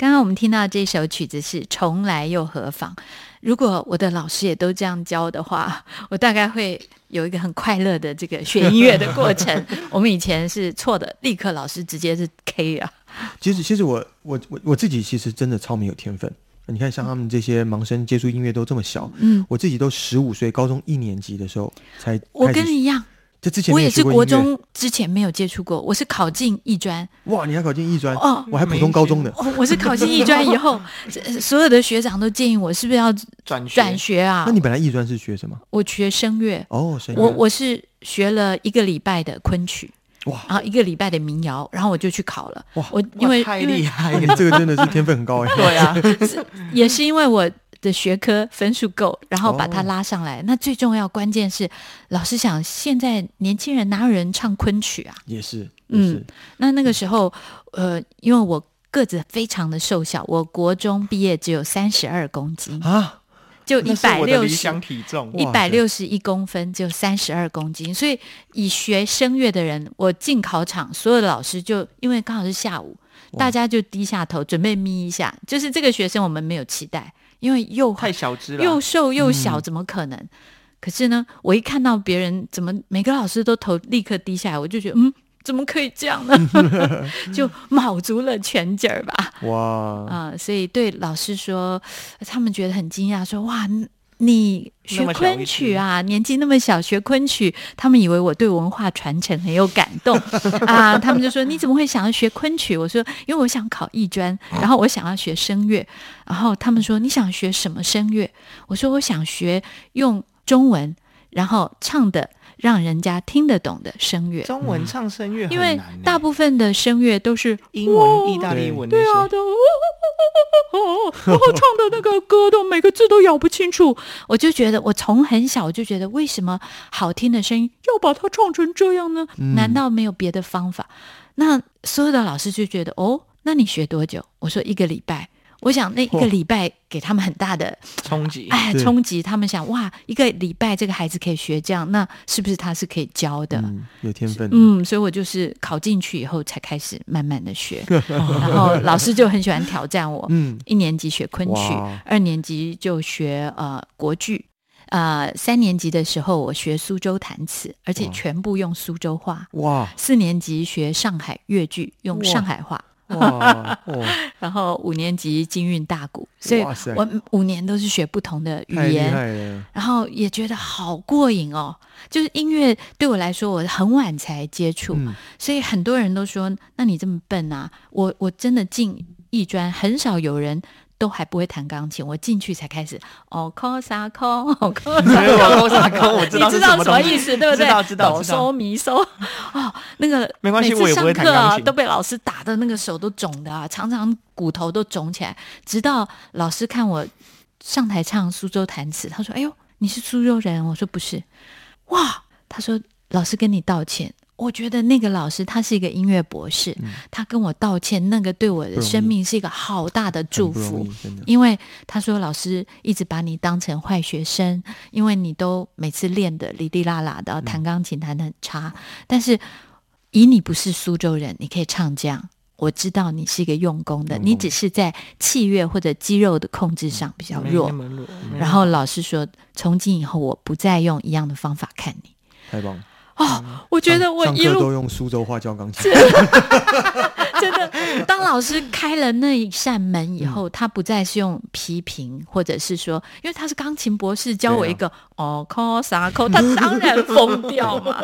刚刚我们听到这首曲子是《重来又何妨》，如果我的老师也都这样教的话，我大概会有一个很快乐的这个学音乐的过程。我们以前是错的，立刻老师直接是 K 啊。其实，其实我我我我自己其实真的超没有天分。你看，像他们这些盲生接触音乐都这么小，嗯，我自己都十五岁，高中一年级的时候才开始。我跟你一样。这之前我也是国中之前没有接触过，我是考进艺专。哇，你还考进艺专？哦，我还普通高中的。哦，我是考进艺专以后，所有的学长都建议我是不是要转学转学啊？那你本来艺专是学什么？我学声乐。哦，声乐。我我是学了一个礼拜的昆曲。哇！然后一个礼拜的民谣，然后我就去考了。哇！我因为太厉害了，你这个真的是天分很高哎。对啊，也是因为我的学科分数够，然后把它拉上来。哦、那最重要关键是，老师想现在年轻人哪有人唱昆曲啊？也是，也是嗯。那那个时候，呃，因为我个子非常的瘦小，我国中毕业只有三十二公斤啊，就一百六十体重，一百六十一公分，只有三十二公斤。所以以学声乐的人，我进考场，所有的老师就因为刚好是下午，大家就低下头准备眯一下，就是这个学生我们没有期待。因为又太小只了，又瘦又小，怎么可能？嗯、可是呢，我一看到别人怎么每个老师都头立刻低下来，我就觉得，嗯，怎么可以这样呢？就卯足了全劲儿吧。哇！啊、呃，所以对老师说，他们觉得很惊讶，说哇，你学昆曲啊，年纪那么小学昆曲，他们以为我对文化传承很有感动啊，他们就说你怎么会想要学昆曲？我说因为我想考艺专，然后我想要学声乐，然后他们说你想学什么声乐？我说我想学用中文然后唱的让人家听得懂的声乐。中文唱声乐很难、欸、因为大部分的声乐都是英文、意大利文那些，对啊，都然后唱的那个歌都每个字都咬不清楚。我就觉得我从很小我就觉得为什么好听的声音要把它唱成这样呢？难道没有别的方法、嗯、那所有的老师就觉得哦，那你学多久？我说一个礼拜。我想那一个礼拜给他们很大的冲击，哎，冲击！他们想，哇，一个礼拜这个孩子可以学这样，那是不是他是可以教的？嗯、有天分。嗯，所以我就是考进去以后才开始慢慢的学，然后老师就很喜欢挑战我。嗯，一年级学昆曲，二年级就学呃国剧，呃三年级的时候我学苏州弹词，而且全部用苏州话。哇！四年级学上海越剧，用上海话。哇哦、然后五年级京韵大鼓，所以我五年都是学不同的语言，然后也觉得好过瘾哦。就是音乐对我来说我很晚才接触、嗯、所以很多人都说那你这么笨啊，我我真的进艺专很少有人都还不会弹钢琴，我进去才开始哦，抠啥抠，哦抠啥抠，啥抠，我知道是什么东西，你知道什么意思对不对？知道知道。哆嗦咪嗦，哦，那个没关系，我也不会弹钢琴。每次上课啊，都被老师打的那个手都肿的啊，常常骨头都肿起来。直到老师看我上台唱苏州弹词，他说：“哎呦，你是苏州人？”我说：“不是。”哇，他说：“老师跟你道歉。”我觉得那个老师他是一个音乐博士、嗯、他跟我道歉，那个对我的生命是一个好大的祝福。因为他说老师一直把你当成坏学生，因为你都每次练的哩哩啦啦的，弹钢琴弹得很差、嗯、但是以你不是苏州人你可以唱这样，我知道你是一个用功的，你只是在气乐或者肌肉的控制上比较弱、嗯、然后老师说从今以后我不再用一样的方法看你。太棒了哦，我觉得我一路上课都用苏州话教钢琴。真的，当老师开了那一扇门以后、嗯、他不再是用批评，或者是说因为他是钢琴博士教我一个、啊、哦抠啥抠，他当然疯掉嘛。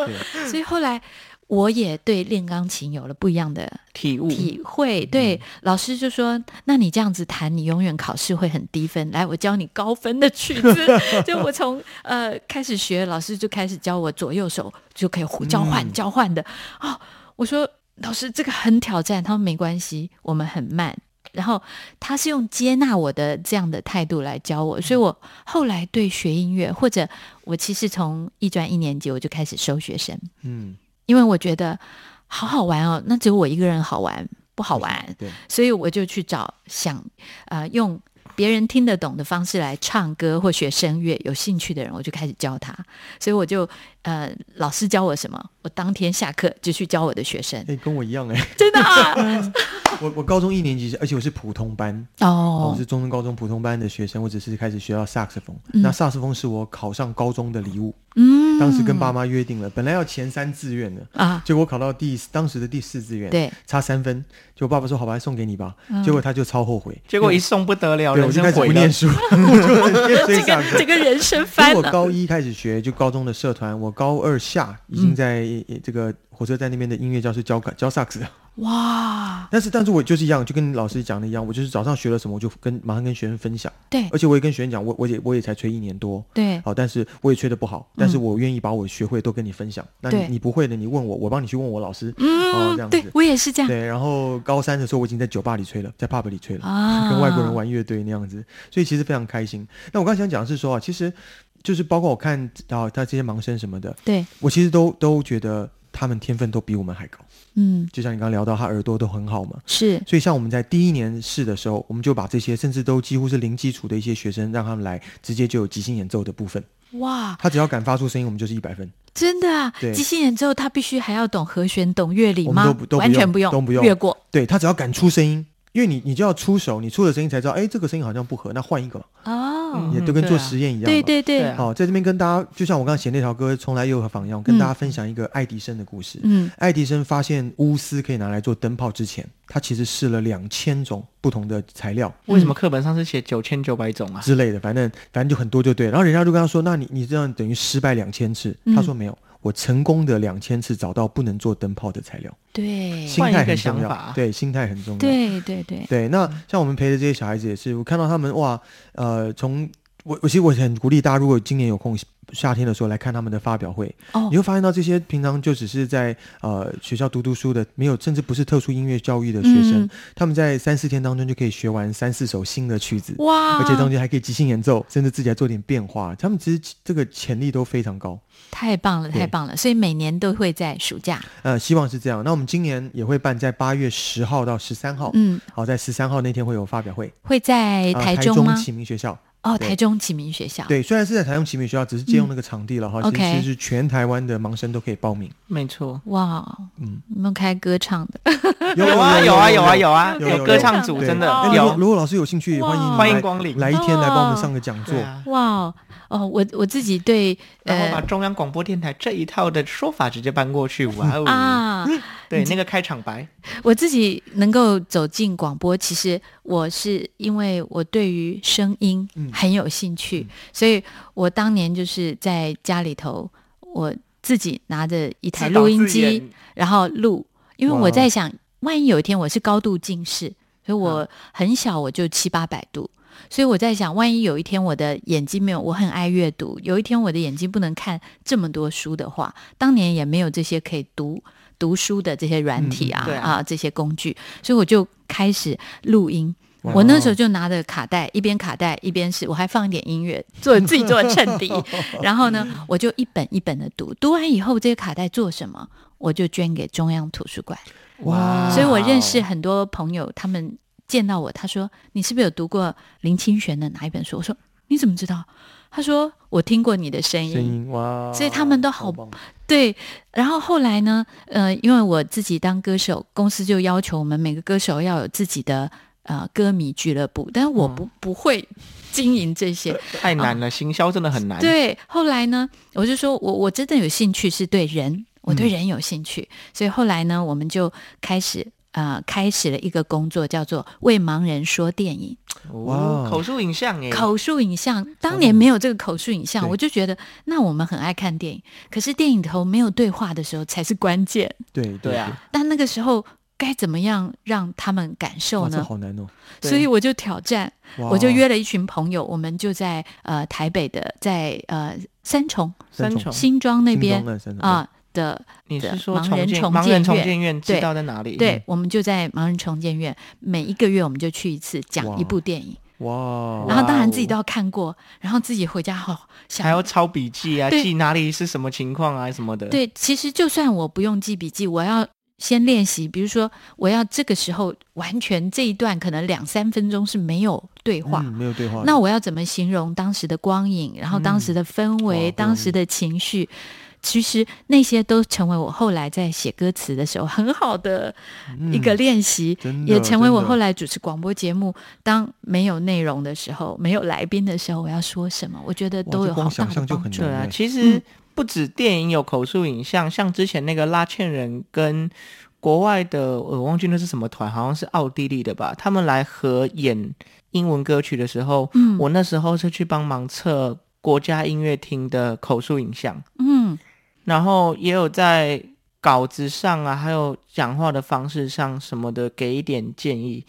所以后来我也对练钢琴有了不一样的体悟体会。对、嗯、老师就说那你这样子弹你永远考试会很低分，来我教你高分的曲子。就我从呃开始学，老师就开始教我左右手就可以交换、嗯、交换的哦。我说老师这个很挑战，他说没关系我们很慢，然后他是用接纳我的这样的态度来教我。所以我后来对学音乐，或者我其实从艺专一年级我就开始收学生，嗯，因为我觉得好好玩哦，那只有我一个人好玩不好玩，所以我就去找想呃用别人听得懂的方式来唱歌或学声乐有兴趣的人，我就开始教他。所以我就呃老师教我什么我当天下课就去教我的学生。欸、跟我一样哎、欸，真的啊。我我高中一年级，而且我是普通班哦，我是中中高中普通班的学生，我只是开始学到萨克斯风。那萨克斯风是我考上高中的礼物，嗯，当时跟爸妈约定了，本来要前三志愿的啊，结果我考到第当时的第四志愿，对，差三分，结果爸爸说好吧，送给你吧，结果他就超后悔，结果一送不得了，我就开始不念书，这个这个人生翻了。我高一开始学，就高中的社团，我高二下已经在这个火车站那边的音乐教室教教萨克斯。哇！但是但是我就是一样，就跟老师讲的一样，我就是早上学了什么，我就跟马上跟学生分享。对，而且我也跟学生讲，我我也我也才吹一年多，对，好，但是我也吹得不好，但是我愿意把我学会都跟你分享。嗯、那你你不会的，你问我，我帮你去问我老师。嗯，哦，这样子，对我也是这样。对，然后高三的时候，我已经在酒吧里吹了，在 pub 里吹了，啊、跟外国人玩乐队那样子，所以其实非常开心。那我刚才想讲的是说啊，其实就是包括我看啊，他这些盲生什么的，对我其实都都觉得。他们天分都比我们还高，嗯，就像你刚刚聊到，他耳朵都很好嘛，是，所以像我们在第一年试的时候，我们就把这些甚至都几乎是零基础的一些学生，让他们来直接就有即兴演奏的部分。哇，他只要敢发出声音，我们就是一百分。真的啊，即兴演奏他必须还要懂和弦、懂乐理吗？完全不用，都不用，越过。对他只要敢出声音。因为你你就要出手，你出的声音才知道，哎，这个声音好像不合，那换一个嘛。哦，也都跟做实验一样、嗯。对对对。好，在这边跟大家，就像我刚才写那条歌《从来又何妨》一样，跟大家分享一个爱迪生的故事。嗯，爱迪生发现钨丝可以拿来做灯泡之前，他其实试了两千种不同的材料。为什么课本上是写九千九百种啊之类的？反正反正就很多就对。然后人家就跟他说，那你你这样等于失败两千次。他说没有。嗯，我成功的两千次找到不能做灯泡的材料，对，心态很重要，对，心态很重要，对对对对。那像我们陪的这些小孩子也是，我看到他们哇，呃，从我我其实我很鼓励大家，如果今年有空，夏天的时候来看他们的发表会，哦、你会发现到这些平常就只是在呃学校读读书的，没有甚至不是特殊音乐教育的学生，嗯、他们在三四天当中就可以学完三四首新的曲子，哇！而且当中还可以即兴演奏，甚至自己还做点变化，他们其实这个潜力都非常高。太棒了，太棒了！所以每年都会在暑假，呃，希望是这样。那我们今年也会办在八月十号到十三号，嗯，好、哦，在十三号那天会有发表会，会在台中吗？呃、台中启明学校。哦，台中启明学校，对，虽然是在台中启明学校，只是借用那个场地了哈，嗯、其实是全台湾的盲生都可以报名，没错，哇，嗯，你们开歌唱的，有啊有啊有啊有啊，有歌唱组真的有，如果老师有兴趣，欢迎欢迎光临，来一天来帮我们上个讲座，哇，哦，我我自己对，然后把中央广播电台这一套的说法直接搬过去，哇哦啊，对，那个开场白，我自己能够走进广播，其实我是因为我对于声音很有兴趣，嗯、所以我当年就是在家里头，我自己拿着一台录音机，自自然后录，因为我在想，万一有一天我是高度近视，所以我很小我就七八百度，嗯、所以我在想，万一有一天我的眼睛没有，我很爱阅读，有一天我的眼睛不能看这么多书的话，当年也没有这些可以读。读书的这些软体啊、嗯、啊, 啊这些工具，所以我就开始录音。我那时候就拿着卡带，一边卡带一边是我还放一点音乐，做自己做衬底。然后呢，我就一本一本的读，读完以后这些卡带做什么，我就捐给中央图书馆。哇！所以我认识很多朋友，他们见到我，他说：“你是不是有读过林清玄的哪一本书？”我说：“你怎么知道？”他说：“我听过你的声音。”声音哇！所以他们都好。对，然后后来呢，呃，因为我自己当歌手，公司就要求我们每个歌手要有自己的呃歌迷俱乐部，但我不、嗯、不会经营这些，太难了，呃、行销真的很难。对，后来呢，我就说我我真的有兴趣是对人，我对人有兴趣，嗯、所以后来呢，我们就开始。呃，开始了一个工作，叫做为盲人说电影。哇，口述影像耶！口述影像，当年没有这个口述影像，哦、我就觉得那我们很爱看电影，可是电影头没有对话的时候才是关键。对对啊，但那个时候该怎么样让他们感受呢？好难哦！所以我就挑战，我就约了一群朋友，我们就在呃台北的，在呃三重、三重新庄那边啊。的你是说盲人重建院知道在哪里？ 对, 对、嗯、我们就在盲人重建院，每一个月我们就去一次，讲一部电影。哇！然后当然自己都要看过，然后自己回家好、哦、还要抄笔记啊，记哪里是什么情况啊什么的。对，其实就算我不用记笔记，我要先练习，比如说我要这个时候完全这一段可能两三分钟是没有对话、嗯、没有对话，那我要怎么形容当时的光影，然后当时的氛围、嗯、当时的情绪，其实那些都成为我后来在写歌词的时候很好的一个练习、嗯、也成为我后来主持广播节目当没有内容的时候，没有来宾的时候，我要说什么，我觉得都有好大的帮助。对啊，其实不止电影有口述影像、嗯、像之前那个拉縴人跟国外的我忘记那是什么团，好像是奥地利的吧，他们来合演英文歌曲的时候、嗯、我那时候是去帮忙测国家音乐厅的口述影像，嗯，然后也有在稿子上啊，还有讲话的方式上什么的给一点建议。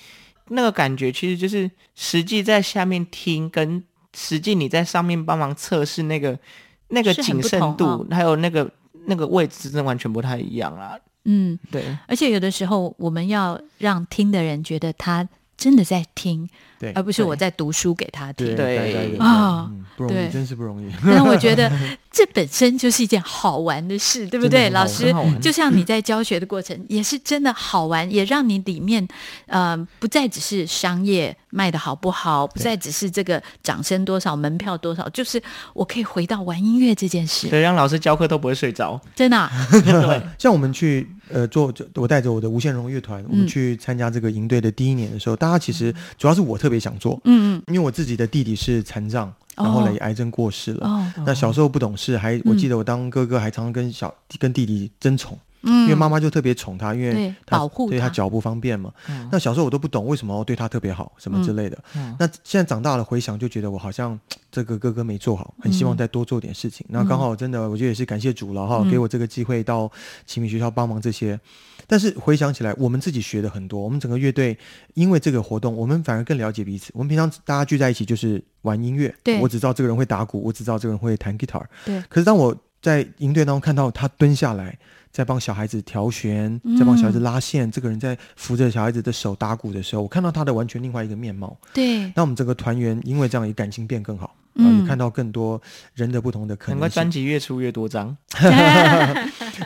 那个感觉其实就是实际在下面听跟实际你在上面帮忙测试那个那个谨慎度、哦、还有那个那个位置真的完全不太一样啦。嗯，对，而且有的时候我们要让听的人觉得他真的在听，对，而不是我在读书给他听。对啊、哦嗯，不容易，真是不容易。但我觉得这本身就是一件好玩的事，对不对？老师，就像你在教学的过程，也是真的好玩，也让你里面，呃，不再只是商业卖的好不好，不再只是这个掌声多少、门票多少，就是我可以回到玩音乐这件事。对，让老师教课都不会睡着，真的、啊。对，像我们去。呃，做我带着我的无限荣乐团，我们去参加这个营队的第一年的时候，嗯、大家其实主要是我特别想做，嗯嗯，因为我自己的弟弟是残障，哦、然后呢也癌症过世了、哦。那小时候不懂事，还、嗯、我记得我当哥哥还常常跟小跟弟弟争宠，嗯，因为妈妈就特别宠他，因为他保护他，对他脚不方便嘛、嗯。那小时候我都不懂为什么对他特别好，什么之类的。嗯嗯、那现在长大了回想，就觉得我好像。这个哥哥没做好，很希望再多做点事情。那、嗯、刚好真的，我觉得也是感谢主了哈、嗯，给我这个机会到启明学校帮忙这些。但是回想起来，我们自己学的很多，我们整个乐队因为这个活动，我们反而更了解彼此。我们平常大家聚在一起就是玩音乐，对，我只知道这个人会打鼓，我只知道这个人会弹 guitar， 对。可是当我在营队当中看到他蹲下来，在帮小孩子调弦，在帮小孩子拉线、嗯、这个人在扶着小孩子的手打鼓的时候，我看到他的完全另外一个面貌。对，那我们整个团员因为这样也感情变更好，嗯、也看到更多人的不同的可能性。难怪专辑越出越多张。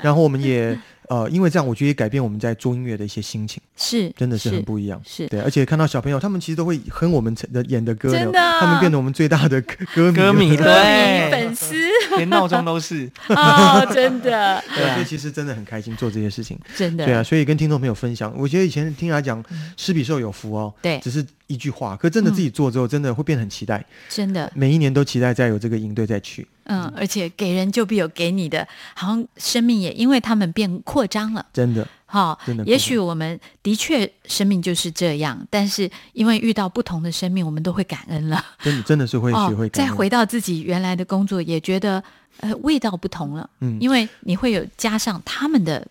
然后我们也呃，因为这样我觉得也改变我们在做音乐的一些心情，是真的是很不一样。是对，而且看到小朋友他们其实都会哼我们演的歌，真的他们变成我们最大的歌迷歌迷对粉丝，连闹钟都是哦，真的对、啊，所以其实真的很开心做这些事情，真的对啊。所以跟听众朋友分享，我觉得以前听他讲施比受有福哦，对，只是一句话，可真的自己做之后真的会变得很期待、嗯、真的每一年都期待再有这个营队再去。嗯，而且给人就必有给你的，好像生命也因为他们变扩张了，真的好、哦，也许我们的确生命就是这样，但是因为遇到不同的生命，我们都会感恩了。真的真的是会学会感恩、哦、再回到自己原来的工作，也觉得呃味道不同了，嗯，因为你会有加上他们的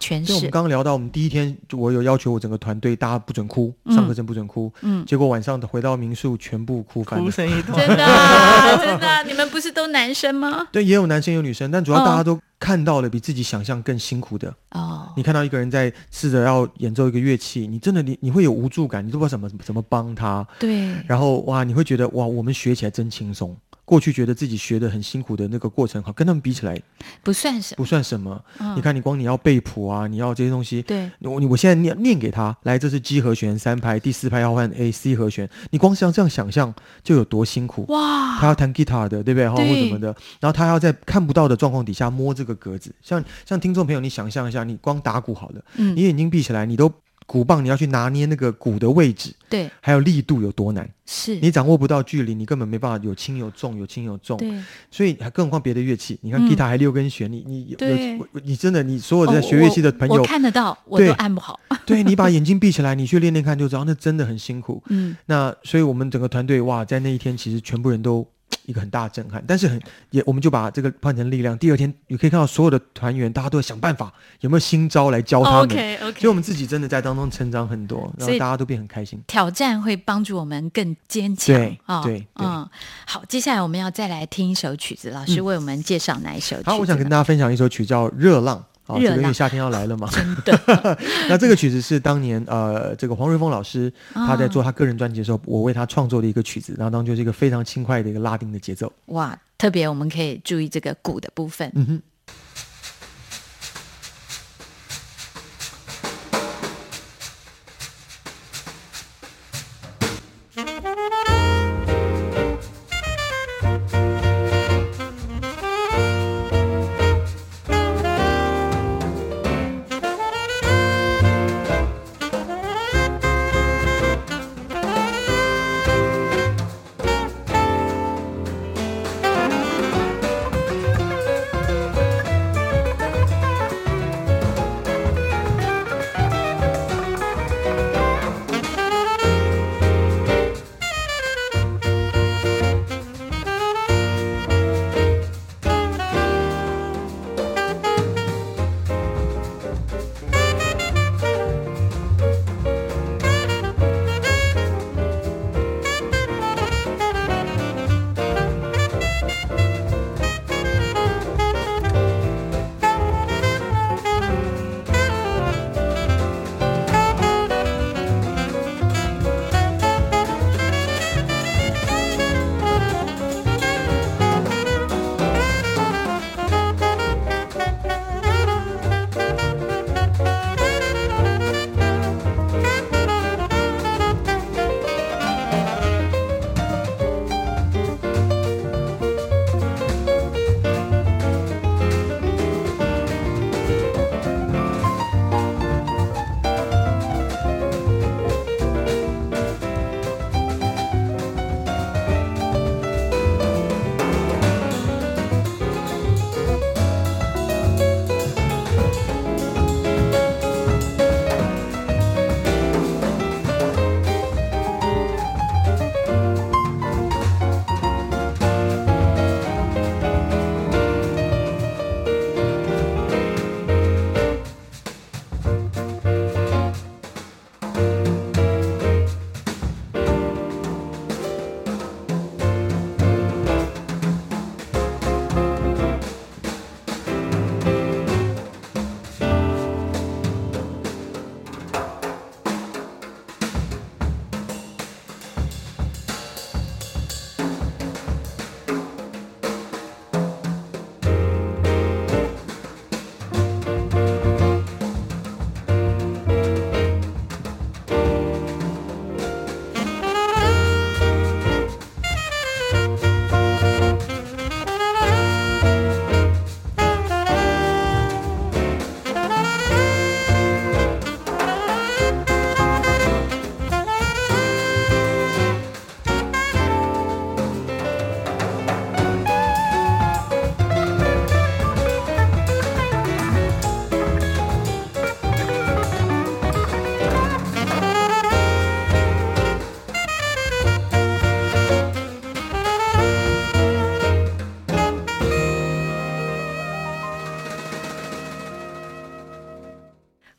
诠释。就我们刚刚聊到，我们第一天我有要求我整个团队大家不准哭，嗯、上课真不准哭，嗯，结果晚上回到民宿全部哭翻了，哭声一通，真的、啊、真的、啊，你们不是都男生吗？对，也有男生有女生，但主要大家都、哦。看到了比自己想象更辛苦的、oh. 你看到一个人在试着要演奏一个乐器，你真的 你, 你会有无助感，你都不知道怎么怎么帮他，对，然后哇你会觉得哇我们学起来真轻松，过去觉得自己学的很辛苦的那个过程跟他们比起来不算什么不算什么、嗯、你看你光你要背谱啊，你要这些东西，对，我我现在 念, 念给他来，这是 G 和弦三拍，第四拍要换 A C 和弦，你光像这样想象就有多辛苦哇！他要弹 guitar 的对不对，或什么的，然后他要在看不到的状况底下摸这个格子，像像听众朋友你想象一下，你光打鼓好了、嗯、你眼睛闭起来，你都鼓棒你要去拿捏那个鼓的位置，对，还有力度有多难，是你掌握不到距离，你根本没办法有轻有重有轻有重，对，所以更何况别的乐器，你看 guitar 还六根弦、嗯、你你对有你真的你所有在学乐器的朋友、哦、我, 我看得到我都按不好对，你把眼睛闭起来你去练练看就知道，那真的很辛苦，嗯，那所以我们整个团队哇在那一天其实全部人都一个很大的震撼，但是很也我们就把这个换成力量。第二天你可以看到所有的团员大家都会想办法有没有新招来教他们、okay, okay. 所以我们自己真的在当中成长很多，然后大家都变很开心，挑战会帮助我们更坚强，对、哦、对, 对、嗯、好，接下来我们要再来听一首曲子，老师为我们介绍哪一首曲子、嗯、好，我想跟大家分享一首曲叫热浪，好、哦，这个因为夏天要来了嘛，真的。那这个曲子是当年呃，这个黄瑞丰老师他在做他个人专辑的时候，啊、我为他创作的一个曲子，然后当中就是一个非常轻快的一个拉丁的节奏。哇，特别我们可以注意这个鼓的部分。嗯哼。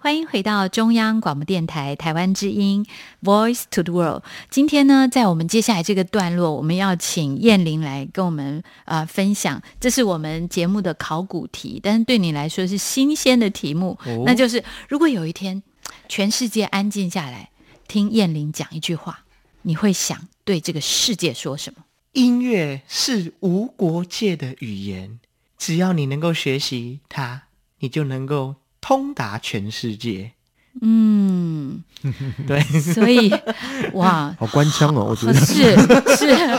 欢迎回到中央广播电台台湾之音 Voice to the world。 今天呢，在我们接下来这个段落，我们要请燕玲来跟我们、呃、分享，这是我们节目的考古题，但是对你来说是新鲜的题目、哦、那就是如果有一天全世界安静下来听燕玲讲一句话，你会想对这个世界说什么？音乐是无国界的语言，只要你能够学习它，你就能够通达全世界。嗯，对，所以哇，好官腔哦，我觉得是是，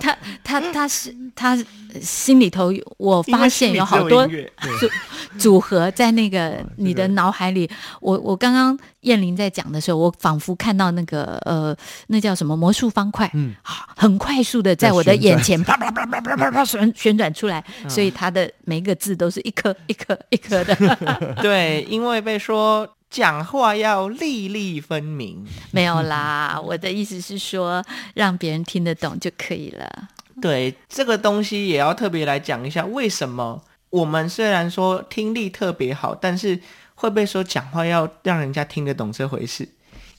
他他他是他心里头，我发现有好多组组合在那个你的脑海里。我我刚刚燕玲在讲的时候，我仿佛看到那个呃，那叫什么魔术方块，嗯，很快速的在我的眼前啪啪啪啪啪啪啪旋旋转出来，所以它的每一个字都是一颗一颗一颗的。对，因为被说讲话要粒粒分明。没有啦，我的意思是说让别人听得懂就可以了。对，这个东西也要特别来讲一下，为什么我们虽然说听力特别好，但是会被说讲话要让人家听得懂这回事？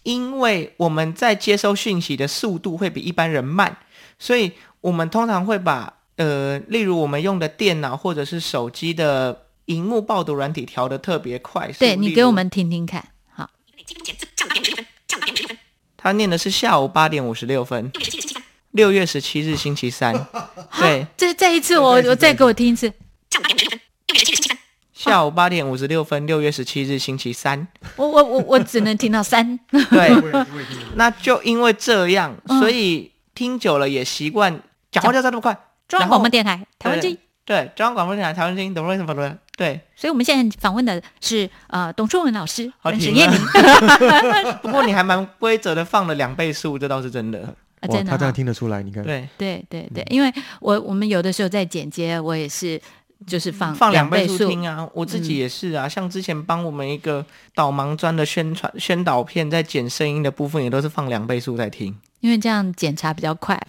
因为我们在接收讯息的速度会比一般人慢，所以我们通常会把呃，例如我们用的电脑或者是手机的荧幕爆读软体调得特别快。对，你给我们听听看。好，他念的是下午八点五十六分，六月十七日星期三。对，这再一次我我再给我听一次。下午八点五十六分，六月十七日星期三。我我我我只能听到三。对，那就因为这样，所以听久了也习惯讲话就这么快。中央广播电台台湾之音。对，中央广播电台台湾之音，懂为什么了？对，所以我们现在访问的是呃董硕文老师，认识燕玲。不过你还蛮规则的，放了两倍速，这倒是真的。啊、真的、哦，他这样听得出来，你看。对对对对，因为我我们有的时候在剪接，我也是就是放放两倍速听啊，我自己也是啊。嗯、像之前帮我们一个导盲专的宣传宣导片，在剪声音的部分也都是放两倍速在听。因为这样检查比较快。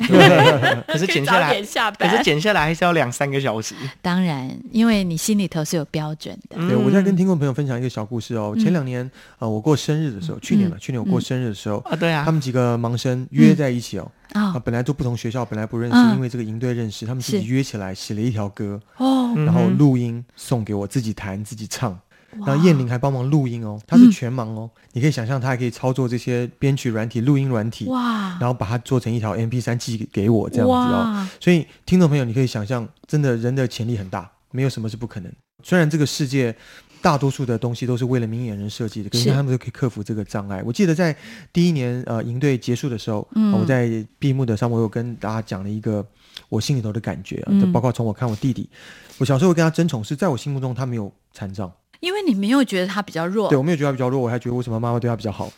可是剪下来下可是剪下来还是要两三个小时。当然，因为你心里头是有标准的。对，我在跟听众朋友分享一个小故事哦。嗯、前两年呃我过生日的时候，嗯、去年了、嗯、去年我过生日的时候、嗯、啊对啊，他们几个盲生约在一起哦。嗯、啊本来都不同学校，本来不认识、嗯、因为这个营队认识，他们自己约起来写了一条歌哦，然后录音送给我，自己弹自己唱。然后燕玲还帮忙录音哦，她是全盲哦、嗯、你可以想象她还可以操作这些编曲软体、录音软体，哇！然后把它做成一条 M P 三 寄给我这样子哦。所以听众朋友，你可以想象，真的人的潜力很大，没有什么是不可能。虽然这个世界大多数的东西都是为了明眼人设计的，可是他们都可以克服这个障碍。我记得在第一年呃营队结束的时候、嗯啊、我在闭幕的上我有跟大家讲了一个我心里头的感觉、啊嗯、包括从我看我弟弟，我小时候跟他争宠，是在我心目中他没有残障，因为你没有觉得他比较弱。对，我没有觉得他比较弱，我还觉得为什么妈妈对他比较好。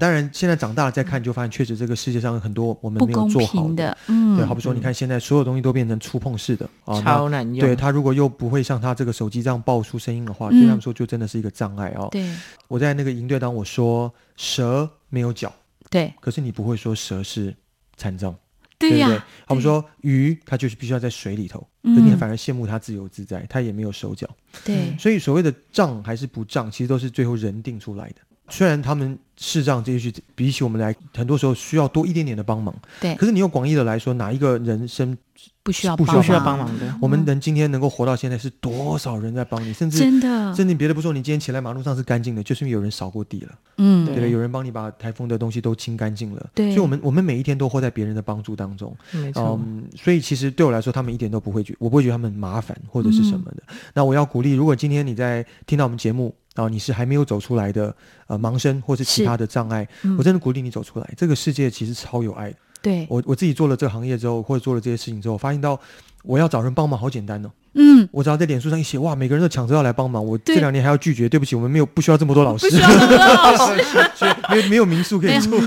当然现在长大了再看就发现，确实这个世界上很多我们没有做好 的, 的、嗯、对，好比说你看现在所有东西都变成触碰式的、嗯啊、超难用。对，他如果又不会像他这个手机这样爆出声音的话，对他们说就真的是一个障碍哦。对，我在那个营队当我说蛇没有脚，对，可是你不会说蛇是残障。对呀、啊，好比说鱼，它就是必须要在水里头，嗯、可你反而羡慕它自由自在，它也没有手脚。对，所以所谓的障还是不障，其实都是最后人定出来的。虽然他们视障这些比起我们来，很多时候需要多一点点的帮忙。对，可是你用广义的来说，哪一个人生不需要帮忙？不需要帮忙的。嗯、我们人今天能够活到现在，是多少人在帮你？甚至真的，甚至别的不说，你今天起来马路上是干净的，就是因为有人扫过地了。嗯，对，有人帮你把台风的东西都清干净了。对，所以我们我们每一天都活在别人的帮助当中。没错。嗯，所以其实对我来说，他们一点都不会觉，我不会觉得他们麻烦或者是什么的。嗯、那我要鼓励，如果今天你在听到我们节目。然后你是还没有走出来的呃盲生或是其他的障碍、嗯、我真的鼓励你走出来，这个世界其实超有爱的。对，我我自己做了这个行业之后，或者做了这些事情之后，发现到我要找人帮忙好简单哦。嗯，我只要在脸书上一写，哇，每个人都抢着要来帮忙，我这两年还要拒绝，对不起，我们没有不需要这么多老师，不需要这么多老师，没有没有民宿可以住，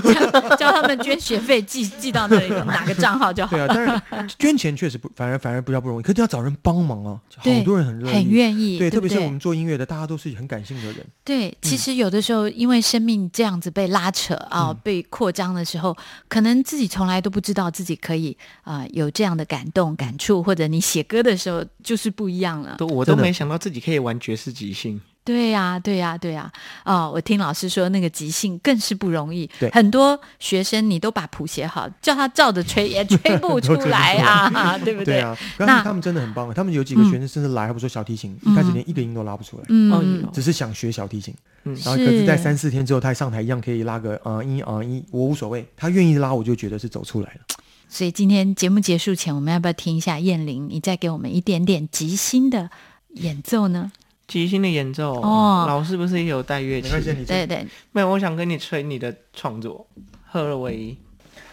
教他们捐学费寄寄到那里哪个账号就好了。对啊，当然捐钱确实不反而反而比较不容易，可是要找人帮忙啊，好多人很乐意很愿意，对，特别是我们做音乐的，大家都是很感性的人。对，其实有的时候因为生命这样子被拉扯啊、呃，被扩张的时候，可能自己从来都不知道自己可以啊、呃、有这样的感动感触，或者你写歌的时候就。就是不一样了，都我都没想到自己可以玩爵士即兴。对呀，对呀，对呀，哦，我听老师说那个即兴更是不容易，很多学生你都把谱写好，叫他照着吹也吹不出来啊，对不对？对啊，那他们真的很棒，他们有几个学生甚至来还不说小提琴，嗯、一开始连一个音都拉不出来，嗯，只是想学小提琴，嗯、然后可是在三四天之后，他上台一样可以拉个啊一啊一，我无所谓，他愿意拉我就觉得是走出来了。所以今天节目结束前，我们要不要听一下彦霖，你再给我们一点点即兴的演奏呢？即兴的演奏，哦、老师不是也有带乐器？对对，没有，我想跟你吹你的创作《合二为一》。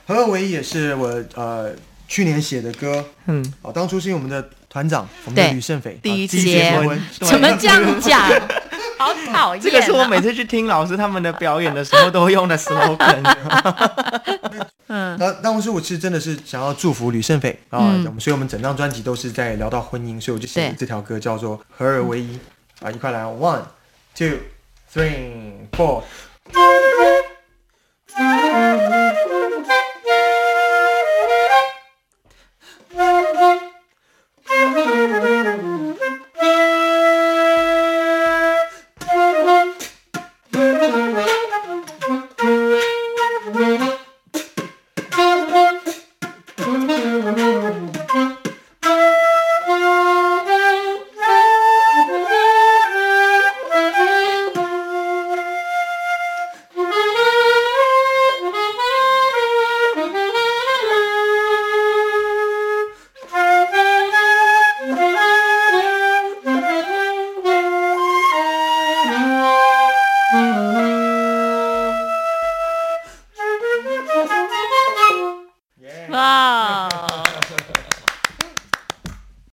合二为一也是我呃去年写的歌，嗯，哦，当初是因为我们的团长，我们的吕胜斐第一次结婚，怎么这样讲？好讨厌、啊！这个是我每次去听老师他们的表演的时候都用的 slogan。嗯，那当时我其实真的是想要祝福吕胜斐啊，嗯、所以我们整张专辑都是在聊到婚姻，所以我就写了这条歌叫做《合二为一》。嗯啊，一块来 ，one, two, three, four。